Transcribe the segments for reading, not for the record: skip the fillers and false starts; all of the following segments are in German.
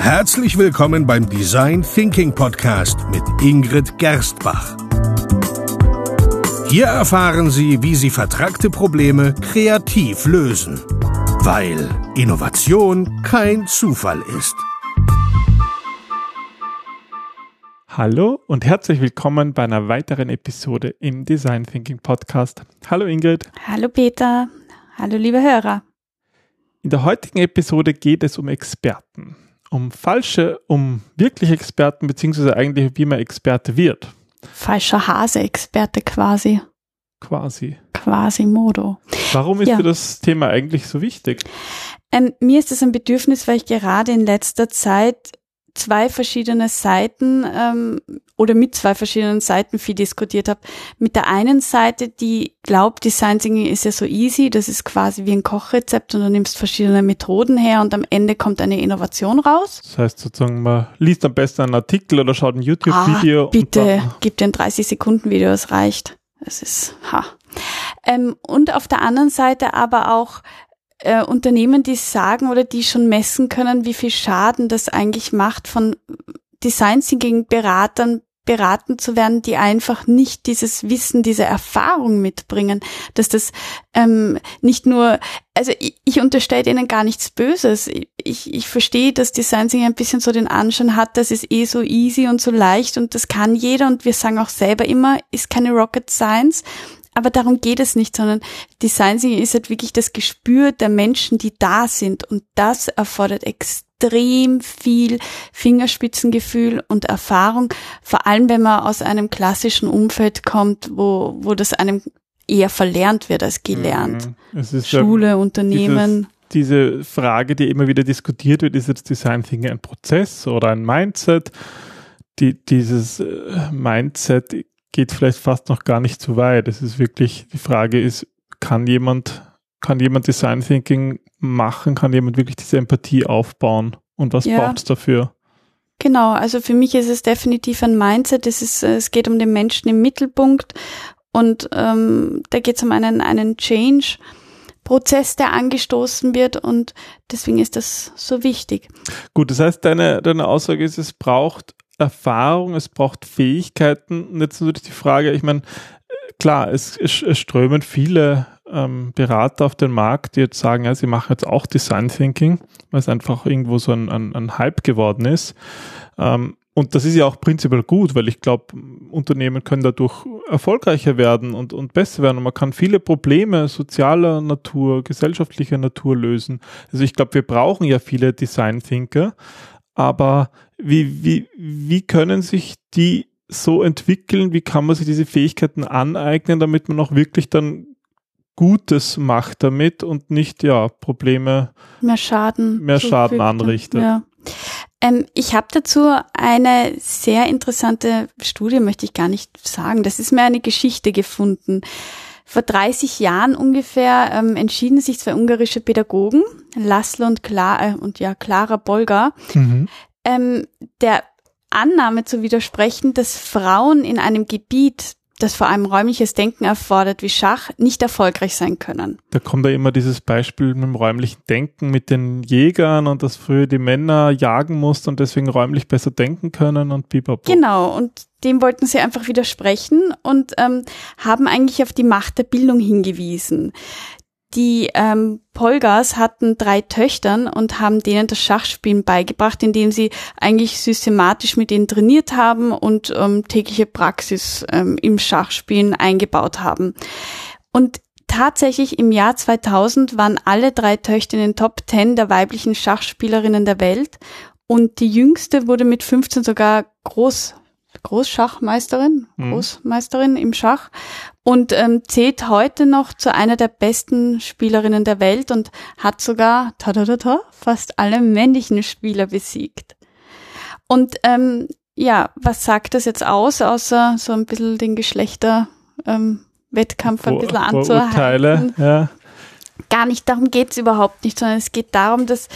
Herzlich willkommen beim Design Thinking Podcast mit Ingrid Gerstbach. Hier erfahren Sie, wie Sie vertrackte Probleme kreativ lösen, weil Innovation kein Zufall ist. Hallo und herzlich willkommen bei einer weiteren Episode im Design Thinking Podcast. Hallo Ingrid. Hallo Peter. Hallo liebe Hörer. In der heutigen Episode geht es um Experten. Um falsche, um wirkliche Experten, beziehungsweise eigentlich, wie man Experte wird. Falscher Hase-Experte quasi. Quasimodo. Warum ist dir das Thema eigentlich so wichtig? Mir ist es ein Bedürfnis, weil ich gerade in letzter Zeit mit zwei verschiedenen Seiten viel diskutiert habe. Mit der einen Seite, die glaubt, Design Thinking ist ja so easy, das ist quasi wie ein Kochrezept und du nimmst verschiedene Methoden her und am Ende kommt eine Innovation raus. Das heißt sozusagen, man liest am besten einen Artikel oder schaut ein YouTube-Video. Bitte, gib dir ein 30-Sekunden-Video, das reicht. Das ist, Und auf der anderen Seite aber auch Unternehmen, die sagen oder die schon messen können, wie viel Schaden das eigentlich macht, von Design Thinking Beratern beraten zu werden, die einfach nicht dieses Wissen, diese Erfahrung mitbringen, dass das nicht nur, also ich unterstelle denen gar nichts Böses. Ich verstehe, dass Design Thinking ein bisschen so den Anschein hat, das ist eh so easy und so leicht und das kann jeder und wir sagen auch selber immer, ist keine Rocket Science. Aber darum geht es nicht, sondern Design Thinking ist halt wirklich das Gespür der Menschen, die da sind. Und das erfordert extrem viel Fingerspitzengefühl und Erfahrung. Vor allem, wenn man aus einem klassischen Umfeld kommt, wo das einem eher verlernt wird als gelernt. Es ist Schule, Unternehmen. Diese Frage, die immer wieder diskutiert wird, ist jetzt Design Thinking ein Prozess oder ein Mindset? Dieses Mindset geht vielleicht fast noch gar nicht zu weit. Es ist wirklich, die Frage ist, kann jemand Design Thinking machen? Kann jemand wirklich diese Empathie aufbauen? Und was braucht es dafür? Genau, also für mich ist es definitiv ein Mindset. Es geht um den Menschen im Mittelpunkt und da geht es um einen Change-Prozess, der angestoßen wird und deswegen ist das so wichtig. Gut, das heißt, deine Aussage ist, es braucht Erfahrung, es braucht Fähigkeiten. Und jetzt natürlich die Frage, ich meine, klar, es strömen viele Berater auf den Markt, die jetzt sagen, ja, sie machen jetzt auch Design Thinking, weil es einfach irgendwo so ein Hype geworden ist. Und das ist ja auch prinzipiell gut, weil ich glaube, Unternehmen können dadurch erfolgreicher werden und besser werden. Und man kann viele Probleme sozialer Natur, gesellschaftlicher Natur lösen. Also ich glaube, wir brauchen ja viele Design Thinker, aber wie können sich die so entwickeln? Wie kann man sich diese Fähigkeiten aneignen, damit man auch wirklich dann Gutes macht damit und nicht Probleme, mehr Schaden anrichtet? Ja. Ich habe dazu eine sehr interessante Studie, möchte ich gar nicht sagen. Das ist mir eine Geschichte gefunden. Vor 30 Jahren ungefähr entschieden sich zwei ungarische Pädagogen, Laszlo und Klara Polgar, der Annahme zu widersprechen, dass Frauen in einem Gebiet, das vor allem räumliches Denken erfordert, wie Schach, nicht erfolgreich sein können. Da kommt ja immer dieses Beispiel mit dem räumlichen Denken, mit den Jägern und dass früher die Männer jagen mussten und deswegen räumlich besser denken können und pipapo. Genau, und dem wollten sie einfach widersprechen und haben eigentlich auf die Macht der Bildung hingewiesen. Die Polgars hatten 3 Töchtern und haben denen das Schachspielen beigebracht, indem sie eigentlich systematisch mit denen trainiert haben und tägliche Praxis im Schachspielen eingebaut haben. Und tatsächlich im Jahr 2000 waren alle 3 Töchter in den Top 10 der weiblichen Schachspielerinnen der Welt und die jüngste wurde mit 15 sogar Großmeisterin im Schach und zählt heute noch zu einer der besten Spielerinnen der Welt und hat sogar fast alle männlichen Spieler besiegt. Und was sagt das jetzt aus, außer so ein bisschen den Geschlechterwettkampf ein bisschen anzuhalten? Ja. Gar nicht, darum geht's überhaupt nicht, sondern es geht darum, dass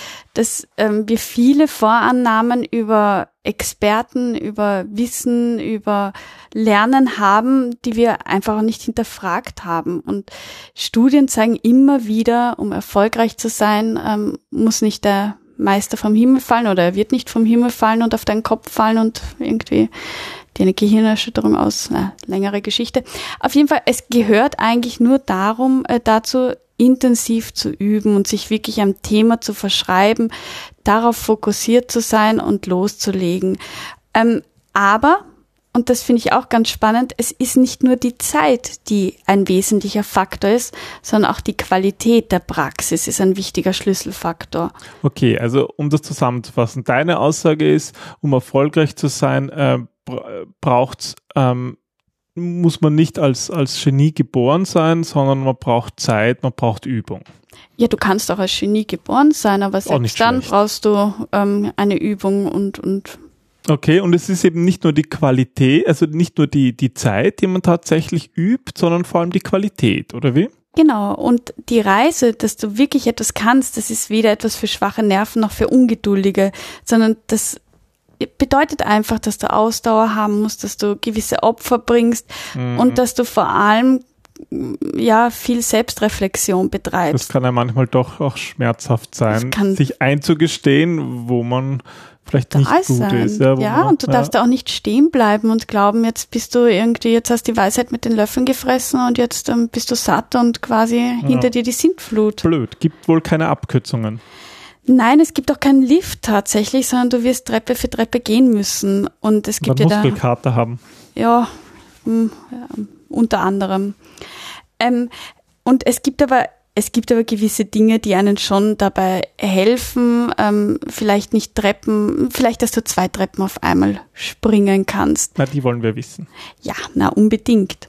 wir viele Vorannahmen über Experten, über Wissen, über Lernen haben, die wir einfach nicht hinterfragt haben. Und Studien zeigen immer wieder, um erfolgreich zu sein, muss nicht der Meister vom Himmel fallen oder er wird nicht vom Himmel fallen und auf deinen Kopf fallen und irgendwie dir eine Gehirnerschütterung aus, längere Geschichte. Auf jeden Fall, es gehört eigentlich nur darum, dazu intensiv zu üben und sich wirklich am Thema zu verschreiben, darauf fokussiert zu sein und loszulegen. Aber, und das finde ich auch ganz spannend, es ist nicht nur die Zeit, die ein wesentlicher Faktor ist, sondern auch die Qualität der Praxis ist ein wichtiger Schlüsselfaktor. Okay, also um das zusammenzufassen, deine Aussage ist, um erfolgreich zu sein, muss man nicht als Genie geboren sein, sondern man braucht Zeit, man braucht Übung. Ja, du kannst auch als Genie geboren sein, aber selbst dann brauchst du eine Übung und okay, und es ist eben nicht nur die Qualität, also nicht nur die Zeit, die man tatsächlich übt, sondern vor allem die Qualität, oder wie? Genau, und die Reise, dass du wirklich etwas kannst, das ist weder etwas für schwache Nerven noch für Ungeduldige, sondern das bedeutet einfach, dass du Ausdauer haben musst, dass du gewisse Opfer bringst und dass du vor allem ja viel Selbstreflexion betreibst. Das kann ja manchmal doch auch schmerzhaft sein, sich einzugestehen, wo man vielleicht nicht gut ist. Ja, und du darfst da auch nicht stehen bleiben und glauben, jetzt bist du irgendwie, jetzt hast die Weisheit mit den Löffeln gefressen und jetzt bist du satt und quasi hinter dir die Sintflut. Blöd, gibt wohl keine Abkürzungen. Nein, es gibt auch keinen Lift tatsächlich, sondern du wirst Treppe für Treppe gehen müssen. Und es gibt ja da Muskelkater haben. Ja, unter anderem. Und es gibt aber gewisse Dinge, die einen schon dabei helfen, vielleicht nicht Treppen, vielleicht, dass du 2 Treppen auf einmal springen kannst. Na, die wollen wir wissen. Ja, na, unbedingt.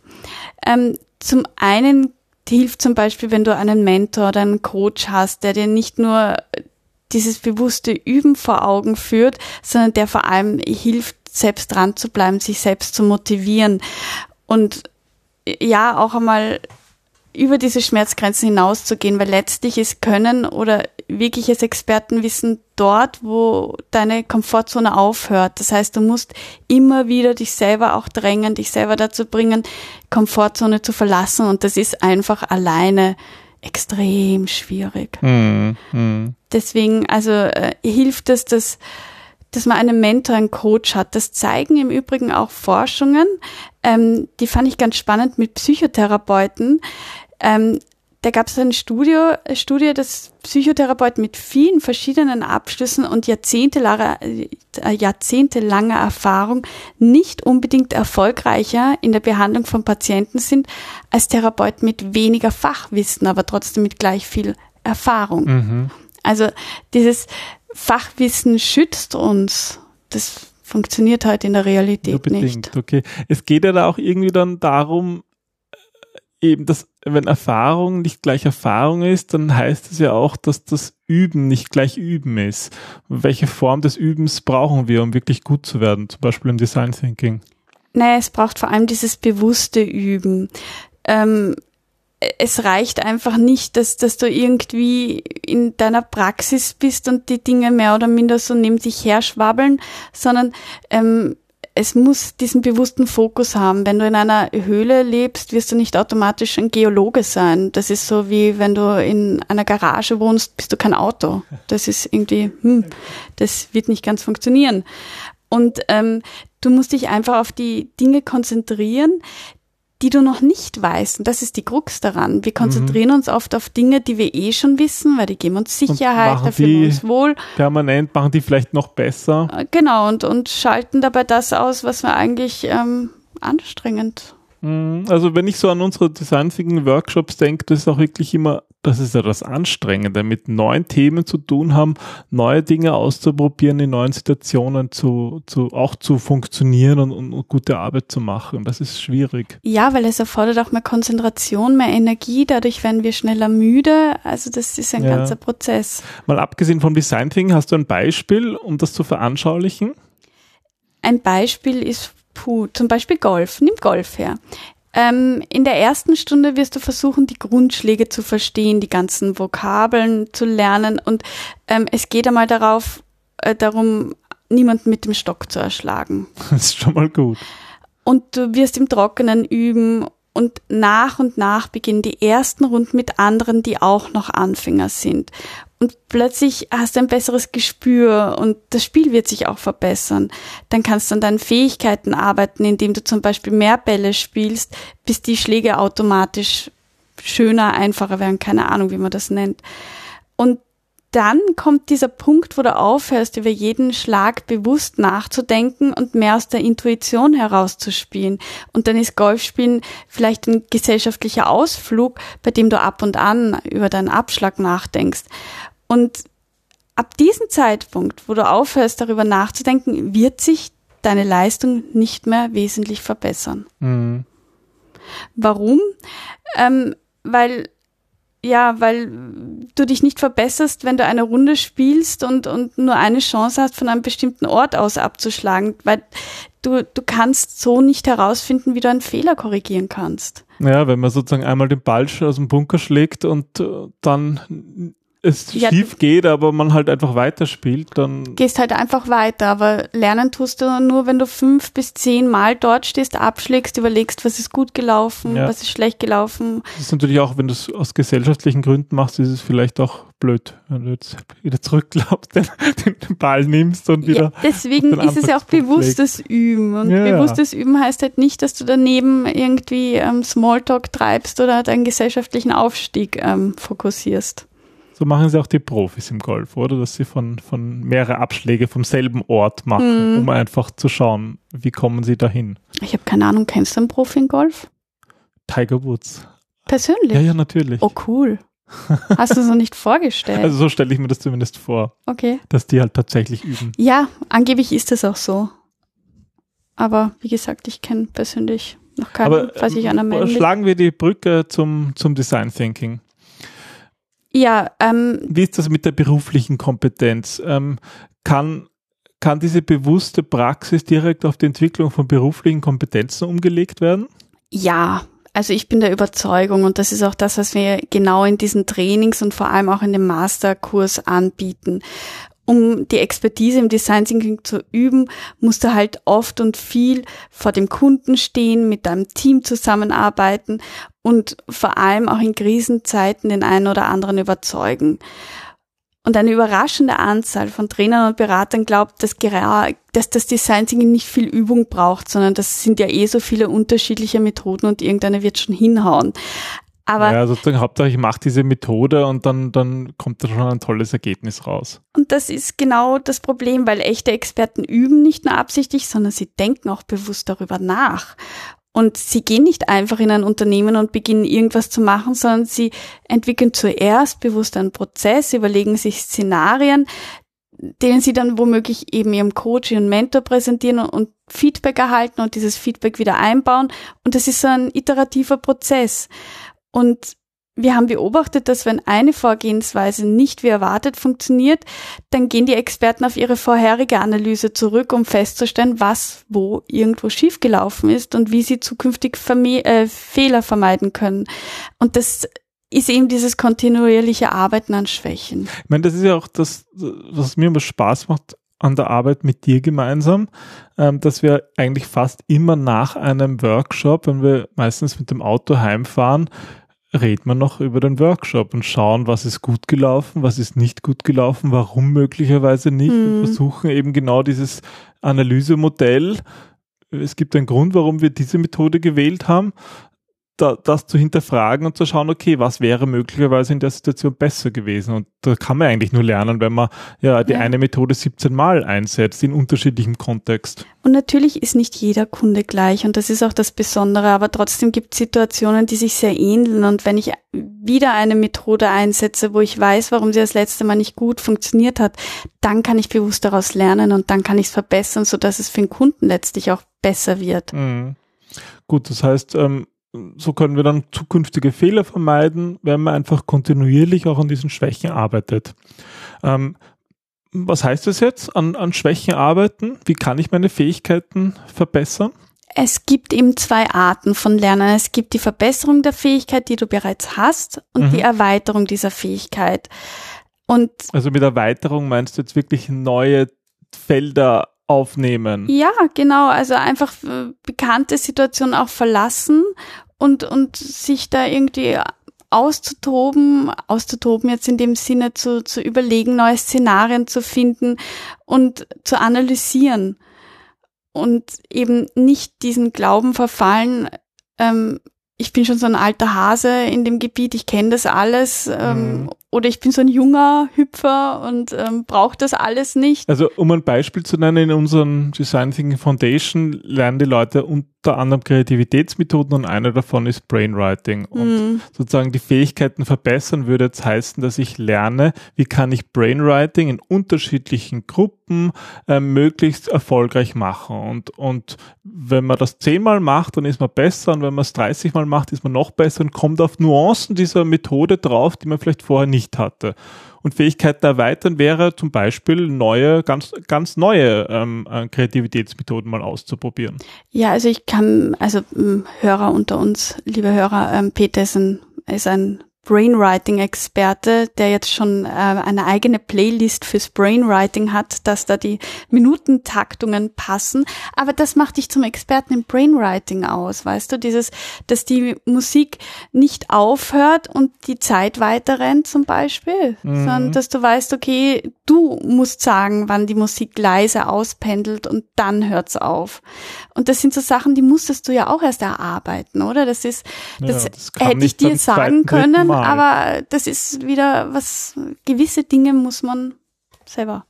Zum einen hilft zum Beispiel, wenn du einen Mentor oder einen Coach hast, der dir nicht nur dieses bewusste Üben vor Augen führt, sondern der vor allem hilft, selbst dran zu bleiben, sich selbst zu motivieren und ja, auch einmal über diese Schmerzgrenzen hinauszugehen, weil letztlich ist Können oder wirkliches Expertenwissen dort, wo deine Komfortzone aufhört. Das heißt, du musst immer wieder dich selber auch drängen, dich selber dazu bringen, Komfortzone zu verlassen und das ist einfach alleine extrem schwierig. Deswegen, also hilft es, dass man einen Mentor, einen Coach hat. Das zeigen im Übrigen auch Forschungen, die fand ich ganz spannend mit Psychotherapeuten. Da gab es eine Studie, dass Psychotherapeuten mit vielen verschiedenen Abschlüssen und jahrzehntelanger Erfahrung nicht unbedingt erfolgreicher in der Behandlung von Patienten sind als Therapeuten mit weniger Fachwissen, aber trotzdem mit gleich viel Erfahrung. Also dieses Fachwissen schützt uns, das funktioniert halt in der Realität nicht. Okay. Es geht ja da auch irgendwie dann darum, eben, dass wenn Erfahrung nicht gleich Erfahrung ist, dann heißt es ja auch, dass das Üben nicht gleich Üben ist. Welche Form des Übens brauchen wir, um wirklich gut zu werden, zum Beispiel im Design Thinking? Naja, es braucht vor allem dieses bewusste Üben. Es reicht einfach nicht, dass du irgendwie in deiner Praxis bist und die Dinge mehr oder minder so neben sich her schwabbeln, sondern es muss diesen bewussten Fokus haben. Wenn du in einer Höhle lebst, wirst du nicht automatisch ein Geologe sein. Das ist so wie, wenn du in einer Garage wohnst, bist du kein Auto. Das ist irgendwie, das wird nicht ganz funktionieren. Und du musst dich einfach auf die Dinge konzentrieren, die du noch nicht weißt. Und das ist die Krux daran. Wir konzentrieren uns oft auf Dinge, die wir eh schon wissen, weil die geben uns Sicherheit, da fühlen wir uns wohl. Permanent machen die vielleicht noch besser. Genau, und schalten dabei das aus, was wir eigentlich anstrengend. Also wenn ich so an unsere Design-Thinking-Workshops denke, das ist auch wirklich immer, das ist ja das Anstrengende, mit neuen Themen zu tun haben, neue Dinge auszuprobieren, in neuen Situationen auch zu funktionieren und gute Arbeit zu machen. Das ist schwierig. Ja, weil es erfordert auch mehr Konzentration, mehr Energie, dadurch werden wir schneller müde. Also das ist ein ganzer Prozess. Mal abgesehen vom Design Thinking, hast du ein Beispiel, um das zu veranschaulichen? Ein Beispiel ist zum Beispiel Golf. Nimm Golf her. In der ersten Stunde wirst du versuchen, die Grundschläge zu verstehen, die ganzen Vokabeln zu lernen und es geht einmal darum, niemanden mit dem Stock zu erschlagen. Das ist schon mal gut. Und du wirst im Trockenen üben und nach beginnen die ersten Runden mit anderen, die auch noch Anfänger sind. und plötzlich hast du ein besseres Gespür und das Spiel wird sich auch verbessern. Dann kannst du an deinen Fähigkeiten arbeiten, indem du zum Beispiel mehr Bälle spielst, bis die Schläge automatisch schöner, einfacher werden, keine Ahnung, wie man das nennt. Und dann kommt dieser Punkt, wo du aufhörst, über jeden Schlag bewusst nachzudenken und mehr aus der Intuition herauszuspielen. Und dann ist Golfspielen vielleicht ein gesellschaftlicher Ausflug, bei dem du ab und an über deinen Abschlag nachdenkst. Und ab diesem Zeitpunkt, wo du aufhörst, darüber nachzudenken, wird sich deine Leistung nicht mehr wesentlich verbessern. Mhm. Warum? Weil du dich nicht verbesserst, wenn du eine Runde spielst und nur eine Chance hast, von einem bestimmten Ort aus abzuschlagen, weil du kannst so nicht herausfinden, wie du einen Fehler korrigieren kannst. Ja, wenn man sozusagen einmal den Ball aus dem Bunker schlägt und dann es schief geht, aber man halt einfach weiterspielt, dann... Gehst halt einfach weiter, aber lernen tust du nur, wenn du 5 bis 10 Mal dort stehst, abschlägst, überlegst, was ist gut gelaufen, was ist schlecht gelaufen. Das ist natürlich auch, wenn du es aus gesellschaftlichen Gründen machst, ist es vielleicht auch blöd, wenn du jetzt wieder zurückklappst, den Ball nimmst und wieder... Ja, deswegen ist es ja auch bewusstes Üben. Und bewusstes Üben heißt halt nicht, dass du daneben irgendwie Smalltalk treibst oder deinen gesellschaftlichen Aufstieg fokussierst. So machen es auch die Profis im Golf, oder? Dass sie von mehrere Abschläge vom selben Ort machen, um einfach zu schauen, wie kommen sie dahin. Ich habe keine Ahnung, kennst du einen Profi im Golf? Tiger Woods. Persönlich? Ja, natürlich. Oh, cool. Hast du es noch nicht vorgestellt? Also so stelle ich mir das zumindest vor. Okay. Dass die halt tatsächlich üben. Ja, angeblich ist das auch so. Aber wie gesagt, ich kenne persönlich noch keinen, was ich einer melde. Schlagen wir die Brücke zum Design Thinking. Ja, wie ist das mit der beruflichen Kompetenz? Kann diese bewusste Praxis direkt auf die Entwicklung von beruflichen Kompetenzen umgelegt werden? Ja, also ich bin der Überzeugung und das ist auch das, was wir genau in diesen Trainings und vor allem auch in dem Masterkurs anbieten. Um die Expertise im Design Thinking zu üben, musst du halt oft und viel vor dem Kunden stehen, mit deinem Team zusammenarbeiten und vor allem auch in Krisenzeiten den einen oder anderen überzeugen. Und eine überraschende Anzahl von Trainern und Beratern glaubt, dass das Design Thinking nicht viel Übung braucht, sondern das sind ja so viele unterschiedliche Methoden und irgendeine wird schon hinhauen. Aber ja, sozusagen Hauptsache ich mache diese Methode und dann kommt da schon ein tolles Ergebnis raus. Und das ist genau das Problem, weil echte Experten üben nicht nur absichtlich, sondern sie denken auch bewusst darüber nach. Und sie gehen nicht einfach in ein Unternehmen und beginnen irgendwas zu machen, sondern sie entwickeln zuerst bewusst einen Prozess, überlegen sich Szenarien, denen sie dann womöglich eben ihrem Coach, ihrem Mentor präsentieren und Feedback erhalten und dieses Feedback wieder einbauen. Und das ist so ein iterativer Prozess. Und wir haben beobachtet, dass wenn eine Vorgehensweise nicht wie erwartet funktioniert, dann gehen die Experten auf ihre vorherige Analyse zurück, um festzustellen, was wo irgendwo schiefgelaufen ist und wie sie zukünftig Fehler vermeiden können. Und das ist eben dieses kontinuierliche Arbeiten an Schwächen. Ich meine, das ist ja auch das, was mir immer Spaß macht an der Arbeit mit dir gemeinsam, dass wir eigentlich fast immer nach einem Workshop, wenn wir meistens mit dem Auto heimfahren, reden wir noch über den Workshop und schauen, was ist gut gelaufen, was ist nicht gut gelaufen, warum möglicherweise nicht. Wir versuchen eben genau dieses Analysemodell. Es gibt einen Grund, warum wir diese Methode gewählt haben, das zu hinterfragen und zu schauen, okay, was wäre möglicherweise in der Situation besser gewesen. Und da kann man eigentlich nur lernen, wenn man die eine Methode 17 Mal einsetzt, in unterschiedlichem Kontext. Und natürlich ist nicht jeder Kunde gleich und das ist auch das Besondere, aber trotzdem gibt es Situationen, die sich sehr ähneln. Und wenn ich wieder eine Methode einsetze, wo ich weiß, warum sie das letzte Mal nicht gut funktioniert hat, dann kann ich bewusst daraus lernen und dann kann ich es verbessern, sodass es für den Kunden letztlich auch besser wird. Mhm. Gut, das heißt, so können wir dann zukünftige Fehler vermeiden, wenn man einfach kontinuierlich auch an diesen Schwächen arbeitet. Was heißt das jetzt, an Schwächen arbeiten? Wie kann ich meine Fähigkeiten verbessern? Es gibt eben 2 Arten von Lernen. Es gibt die Verbesserung der Fähigkeit, die du bereits hast, und die Erweiterung dieser Fähigkeit. Und also mit Erweiterung meinst du jetzt wirklich neue Felder aufnehmen? Ja, genau. Also einfach bekannte Situationen auch verlassen und sich da irgendwie auszutoben jetzt in dem Sinne zu überlegen, neue Szenarien zu finden und zu analysieren und eben nicht diesen Glauben verfallen, ich bin schon so ein alter Hase in dem Gebiet, ich kenne das alles, oder ich bin so ein junger Hüpfer und brauche das alles nicht. Also um ein Beispiel zu nennen, in unserem Design Thinking Foundation lernen die Leute unter anderem Kreativitätsmethoden und einer davon ist Brainwriting. Und sozusagen die Fähigkeiten verbessern würde jetzt heißen, dass ich lerne, wie kann ich Brainwriting in unterschiedlichen Gruppen möglichst erfolgreich machen. Und wenn man das 10-mal macht, dann ist man besser und wenn man es 30-mal macht, ist man noch besser und kommt auf Nuancen dieser Methode drauf, die man vielleicht vorher nicht hatte. Und Fähigkeiten erweitern wäre zum Beispiel ganz neue Kreativitätsmethoden mal auszuprobieren. Ja, also ich kann, Hörer unter uns, liebe Hörer, Peter ist ein Brainwriting-Experte, der jetzt schon eine eigene Playlist fürs Brainwriting hat, dass da die Minutentaktungen passen. Aber das macht dich zum Experten im Brainwriting aus, weißt du? Dieses, dass die Musik nicht aufhört und die Zeit weiter rennt zum Beispiel, sondern dass du weißt, okay, du musst sagen, wann die Musik leise auspendelt und dann hört's auf. Und das sind so Sachen, die musstest du ja auch erst erarbeiten, oder? Das hätte ich dir sagen können. Aber das ist wieder was, gewisse Dinge muss man selber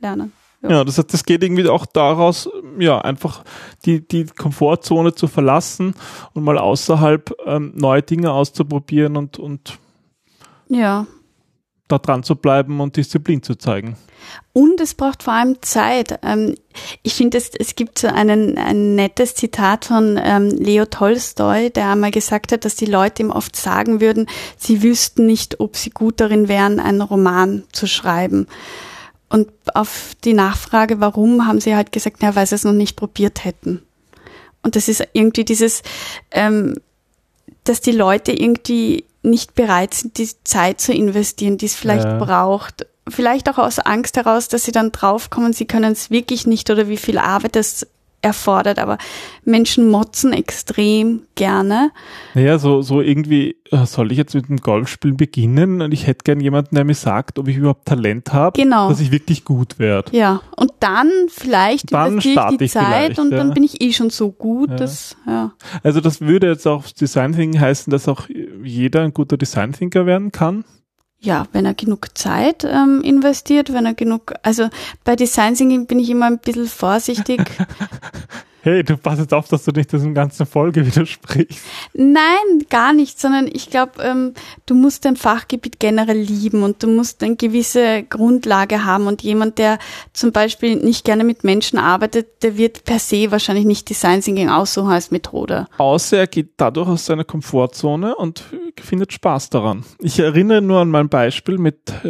lernen. Ja, das heißt, das geht irgendwie auch daraus, ja, einfach die Komfortzone zu verlassen und mal außerhalb neue Dinge auszuprobieren und ja, da dran zu bleiben und Disziplin zu zeigen. Und es braucht vor allem Zeit. Ich finde, es gibt so ein nettes Zitat von Leo Tolstoy, der einmal gesagt hat, dass die Leute ihm oft sagen würden, sie wüssten nicht, ob sie gut darin wären, einen Roman zu schreiben. Und auf die Nachfrage, warum, haben sie halt gesagt, na, weil sie es noch nicht probiert hätten. Und das ist irgendwie dieses, dass die Leute irgendwie nicht bereit sind, die Zeit zu investieren, die es vielleicht braucht. Vielleicht auch aus Angst heraus, dass sie dann draufkommen, sie können es wirklich nicht oder wie viel Arbeit es erfordert. Aber Menschen motzen extrem gerne. Naja, so irgendwie, soll ich jetzt mit dem Golfspielen beginnen? Und ich hätte gern jemanden, der mir sagt, ob ich überhaupt Talent habe, dass ich wirklich gut werde. Ja, und dann vielleicht investiere ich die Zeit und dann bin ich schon so gut. Ja. Also das würde jetzt auch Design Thinking heißen, dass auch jeder ein guter Design Thinker werden kann? Ja, wenn er genug Zeit investiert, also bei Design Thinking bin ich immer ein bisschen vorsichtig. Hey, du passt jetzt auf, dass du nicht diesem ganzen Folge widersprichst. Nein, gar nicht, sondern ich glaube, du musst dein Fachgebiet generell lieben und du musst eine gewisse Grundlage haben und jemand, der zum Beispiel nicht gerne mit Menschen arbeitet, der wird per se wahrscheinlich nicht Design Thinking aussuchen als Methode. Außer er geht dadurch aus seiner Komfortzone und findet Spaß daran. Ich erinnere nur an mein Beispiel,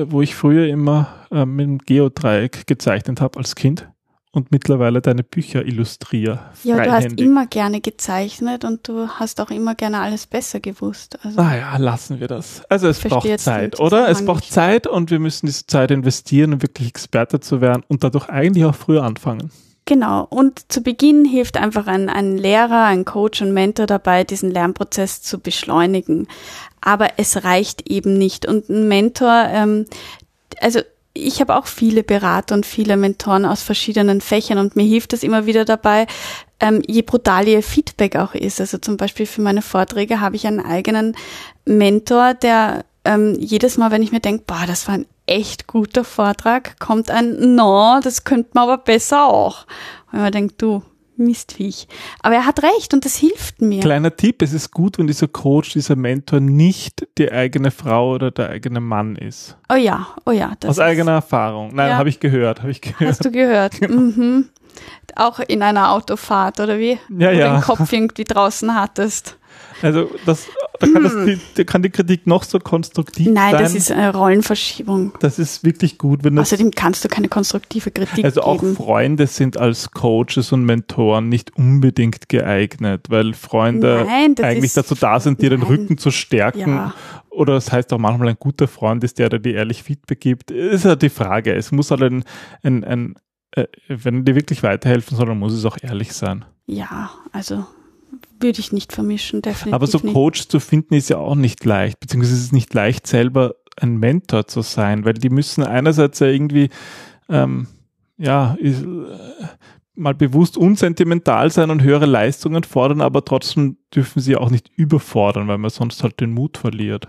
wo ich früher immer mit dem Geodreieck gezeichnet habe als Kind. Und mittlerweile deine Bücher illustriere. Ja, du hast immer gerne gezeichnet und du hast auch immer gerne alles besser gewusst. Also lassen wir das. Also es braucht Zeit, oder? Es braucht Zeit und wir müssen diese Zeit investieren, um wirklich Experte zu werden und dadurch eigentlich auch früher anfangen. Genau. Und zu Beginn hilft einfach ein Lehrer, ein Coach und Mentor dabei, diesen Lernprozess zu beschleunigen. Aber es reicht eben nicht. Und ein Mentor, ich habe auch viele Berater und viele Mentoren aus verschiedenen Fächern und mir hilft das immer wieder dabei, je brutal ihr Feedback auch ist. Also zum Beispiel für meine Vorträge habe ich einen eigenen Mentor, der jedes Mal, wenn ich mir denke, boah, das war ein echt guter Vortrag, kommt ein No, das könnte man aber besser auch. Wenn man denkt, du Mistviech. Aber er hat recht und das hilft mir. Kleiner Tipp, es ist gut, wenn dieser Coach, dieser Mentor nicht die eigene Frau oder der eigene Mann ist. Oh ja. Aus eigener Erfahrung. Nein, ja. Habe ich gehört. Hast du gehört? Genau. Mhm. Auch in einer Autofahrt oder wie? Ja, ja. Wo du den Kopf irgendwie draußen hattest. Also da kann die Kritik noch so konstruktiv sein. Nein, das ist eine Rollenverschiebung. Das ist wirklich gut. Außerdem kannst du keine konstruktive Kritik geben. Also auch Freunde sind als Coaches und Mentoren nicht unbedingt geeignet, weil Freunde eigentlich dazu da sind, dir den Rücken zu stärken. Ja. Oder das heißt auch manchmal, ein guter Freund ist der, der dir ehrlich Feedback gibt. Ist ja halt die Frage. Es muss halt wenn dir wirklich weiterhelfen soll, dann muss es auch ehrlich sein. Ja, also würde ich nicht vermischen, definitiv. Aber so Coach zu finden ist ja auch nicht leicht, beziehungsweise es ist nicht leicht, selber ein Mentor zu sein, weil die müssen einerseits ja irgendwie mal bewusst unsentimental sein und höhere Leistungen fordern, aber trotzdem dürfen sie auch nicht überfordern, weil man sonst halt den Mut verliert.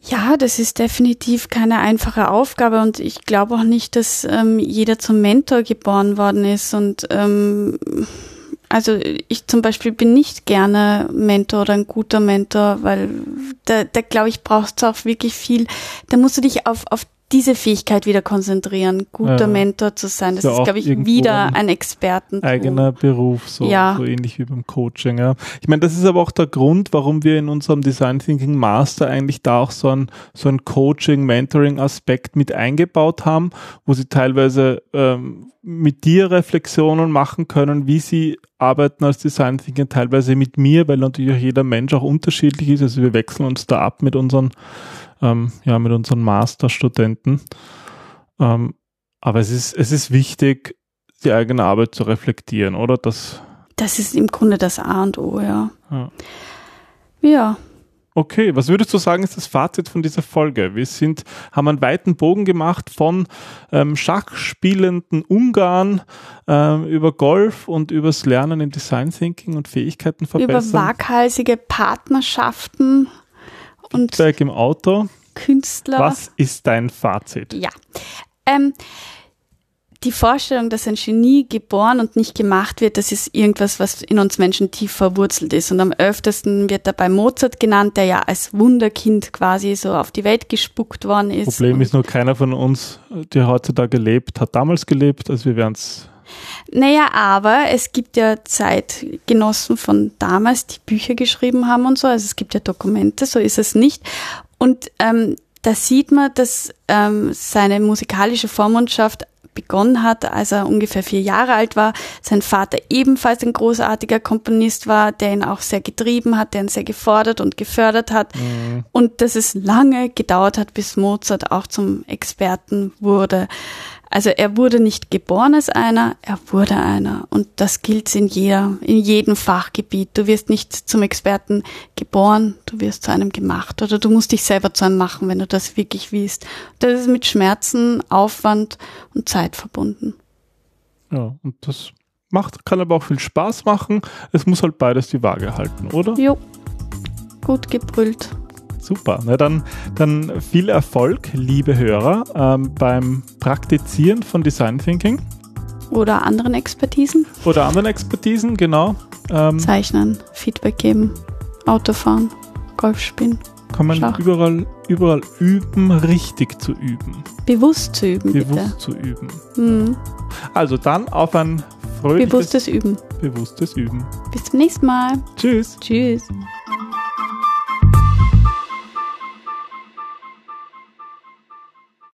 Ja, das ist definitiv keine einfache Aufgabe und ich glaube auch nicht, dass jeder zum Mentor geboren worden ist und also ich zum Beispiel bin nicht gerne Mentor oder ein guter Mentor, weil da glaube ich, brauchst du auch wirklich viel, da musst du dich auf diese Fähigkeit wieder konzentrieren, guter Mentor zu sein. Das ist, glaube ich, wieder ein Expertentum. Eigener Beruf, so ähnlich wie beim Coaching. Ja. Ich meine, das ist aber auch der Grund, warum wir in unserem Design Thinking Master eigentlich da auch so ein Coaching-Mentoring-Aspekt mit eingebaut haben, wo sie teilweise mit dir Reflexionen machen können, wie sie arbeiten als Design Thinking, teilweise mit mir, weil natürlich auch jeder Mensch auch unterschiedlich ist. Also wir wechseln uns da ab mit unseren Masterstudenten. Aber es ist wichtig, die eigene Arbeit zu reflektieren, oder? Das ist im Grunde das A und O, ja. Okay, was würdest du sagen, ist das Fazit von dieser Folge? Wir haben einen weiten Bogen gemacht von schachspielenden Ungarn über Golf und übers Lernen im Design Thinking und Fähigkeiten verbessern. Über waghalsige Partnerschaften und Feedback im Auto. Künstler. Was ist dein Fazit? Ja, die Vorstellung, dass ein Genie geboren und nicht gemacht wird, das ist irgendwas, was in uns Menschen tief verwurzelt ist. Und am öftesten wird dabei Mozart genannt, der ja als Wunderkind quasi so auf die Welt gespuckt worden ist. Problem ist nur, keiner von uns, der heutzutage lebt, hat damals gelebt, also wir werden es... Naja, aber es gibt ja Zeitgenossen von damals, die Bücher geschrieben haben und so, also es gibt ja Dokumente, so ist es nicht. Und da sieht man, dass seine musikalische Vormundschaft begonnen hat, als er ungefähr 4 Jahre alt war. Sein Vater ebenfalls ein großartiger Komponist war, der ihn auch sehr getrieben hat, der ihn sehr gefordert und gefördert hat. Mhm. Und dass es lange gedauert hat, bis Mozart auch zum Experten wurde. Also er wurde nicht geboren als einer, er wurde einer. Und das gilt in jedem Fachgebiet. Du wirst nicht zum Experten geboren, du wirst zu einem gemacht. Oder du musst dich selber zu einem machen, wenn du das wirklich willst. Das ist mit Schmerzen, Aufwand und Zeit verbunden. Ja, und das kann aber auch viel Spaß machen. Es muss halt beides die Waage halten, oder? Jo, gut gebrüllt. Super, na dann viel Erfolg, liebe Hörer, beim Praktizieren von Design Thinking. Oder anderen Expertisen. Genau. Zeichnen, Feedback geben, Autofahren, Golf spielen. Kann man überall üben, richtig zu üben. Bewusst zu üben, bitte. Mhm. Also dann auf ein fröhliches... Bewusstes Üben. Bis zum nächsten Mal. Tschüss.